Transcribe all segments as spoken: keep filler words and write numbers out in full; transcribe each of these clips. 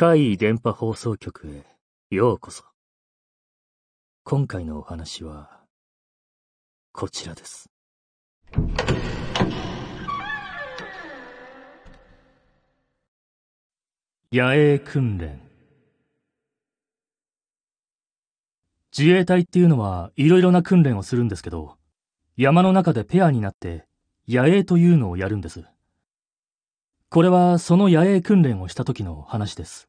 怪異電波放送局へようこそ。今回のお話は、こちらです。野営訓練。自衛隊っていうのはいろいろな訓練をするんですけど、山の中でペアになって野営というのをやるんです。これはその野営訓練をした時の話です。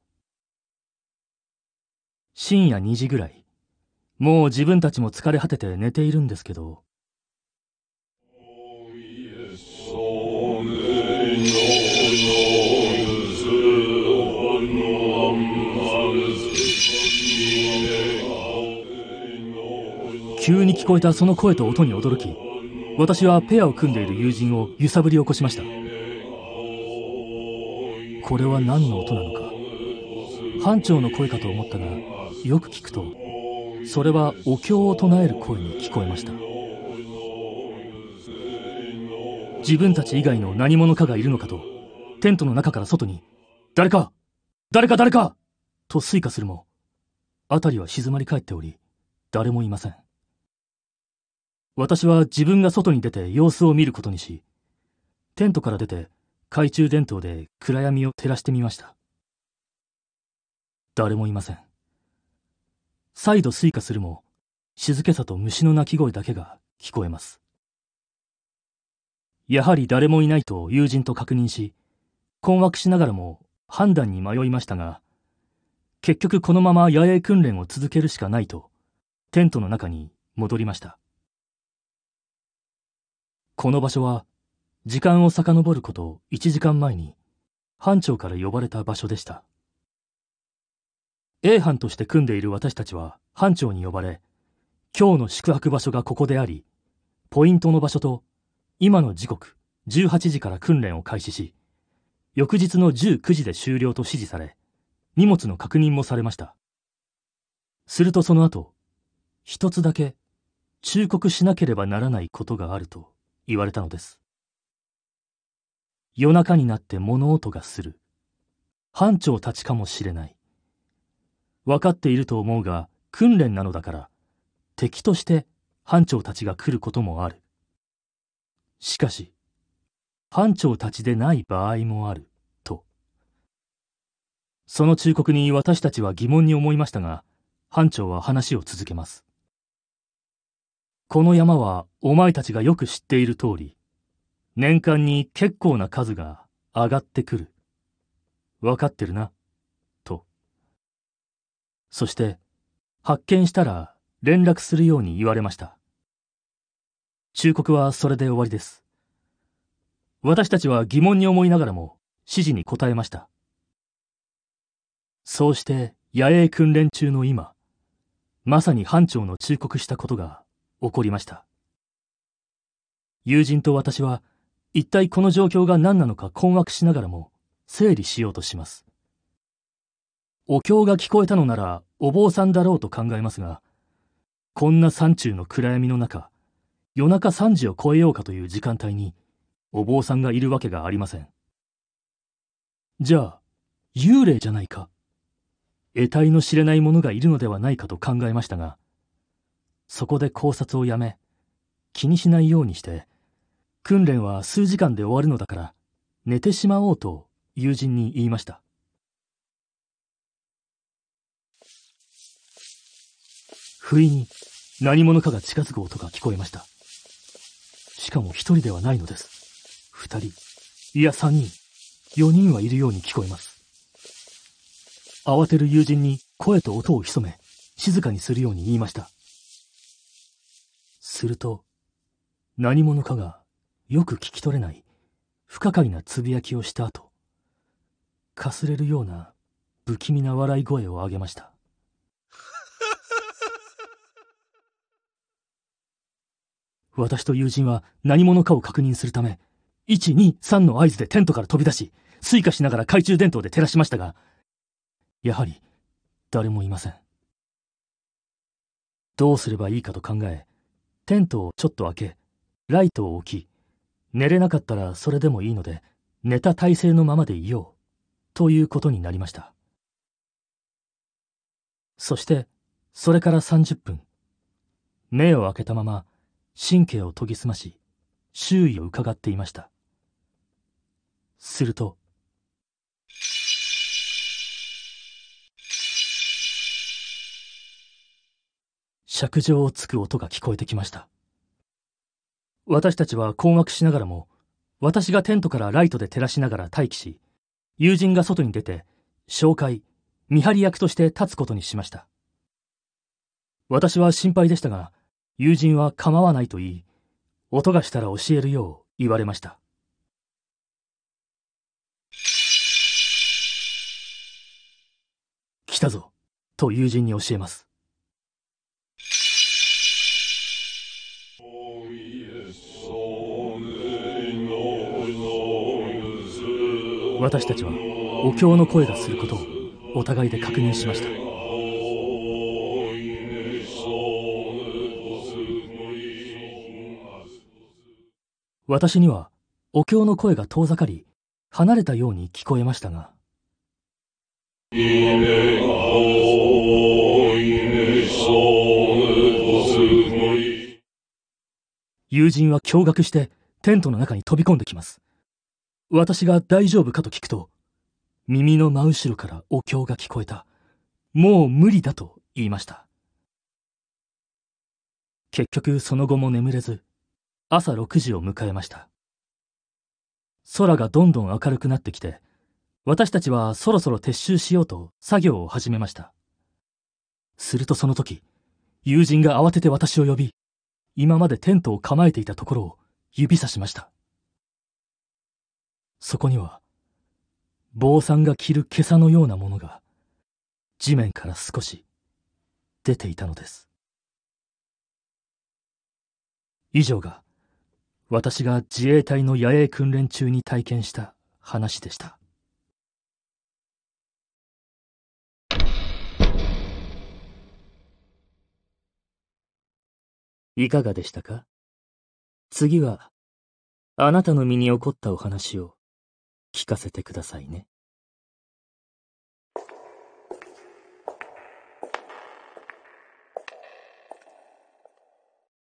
深夜にじぐらい、もう自分たちも疲れ果てて寝ているんですけど、急に聞こえたその声と音に驚き、私はペアを組んでいる友人を揺さぶり起こしました。これは何の音なのか、班長の声かと思ったが、よく聞くとそれはお経を唱える声に聞こえました。自分たち以外の何者かがいるのかと、テントの中から外に「誰か誰か誰か!」と推下するも、辺りは静まり返っており、誰もいません。私は自分が外に出て様子を見ることにし、テントから出て懐中電灯で暗闇を照らしてみました。誰もいません。再度推下するも、静けさと虫の鳴き声だけが聞こえます。やはり誰もいないと友人と確認し、困惑しながらも判断に迷いましたが、結局このまま野営訓練を続けるしかないと、テントの中に戻りました。この場所は、時間を遡ることいちじかんまえに班長から呼ばれた場所でした。 A 班として組んでいる私たちは班長に呼ばれ、今日の宿泊場所がここであり、ポイントの場所と今の時刻じゅうはちじから訓練を開始し、翌日のじゅうくじで終了と指示され、荷物の確認もされました。するとその後、一つだけ忠告しなければならないことがあると言われたのです。夜中になって物音がする。班長たちかもしれない。分かっていると思うが、訓練なのだから、敵として班長たちが来ることもある。しかし、班長たちでない場合もある、と。その忠告に私たちは疑問に思いましたが、班長は話を続けます。この山はお前たちがよく知っている通り、年間に結構な数が上がってくる。分かってるな、と。そして、発見したら連絡するように言われました。忠告はそれで終わりです。私たちは疑問に思いながらも指示に答えました。そうして野営訓練中の今、まさに班長の忠告したことが起こりました。友人と私は、一体この状況が何なのか困惑しながらも整理しようとします。お経が聞こえたのならお坊さんだろうと考えますが、こんな山中の暗闇の中、夜中さんじを超えようかという時間帯にお坊さんがいるわけがありません。じゃあ、幽霊じゃないか、得体の知れないものがいるのではないかと考えましたが、そこで考察をやめ、気にしないようにして、訓練は数時間で終わるのだから寝てしまおうと友人に言いました。不意に何者かが近づく音が聞こえました。しかも一人ではないのです。二人、いや三人、四人はいるように聞こえます。慌てる友人に声と音を潜め、静かにするように言いました。すると何者かがよく聞き取れない不可解なつぶやきをした後、かすれるような不気味な笑い声を上げました。私と友人は何者かを確認するため、いち、に、さんの合図でテントから飛び出し、推下しながら懐中電灯で照らしましたが、やはり誰もいません。どうすればいいかと考え、テントをちょっと開け、ライトを置き、寝れなかったらそれでもいいので、寝た体勢のままでいよう、ということになりました。そしてそれからさんじゅっぷん、目を開けたまま神経を研ぎ澄まし、周囲をうかがっていました。すると、釈上をつく音が聞こえてきました。私たちは困惑しながらも、私がテントからライトで照らしながら待機し、友人が外に出て、紹介、見張り役として立つことにしました。私は心配でしたが、友人は構わないと言い、音がしたら教えるよう言われました。来たぞ、と友人に教えます。私たちはお経の声がすることをお互いで確認しました。私にはお経の声が遠ざかり、離れたように聞こえましたが、友人は驚愕してテントの中に飛び込んできます。私が大丈夫かと聞くと、耳の真後ろからお経が聞こえた。もう無理だと言いました。結局その後も眠れず、朝ろくじを迎えました。空がどんどん明るくなってきて、私たちはそろそろ撤収しようと作業を始めました。するとその時、友人が慌てて私を呼び、今までテントを構えていたところを指さしました。そこには、坊さんが着る袈裟のようなものが、地面から少し出ていたのです。以上が、私が自衛隊の野営訓練中に体験した話でした。いかがでしたか？次は、あなたの身に起こったお話を、聞かせてくださいね。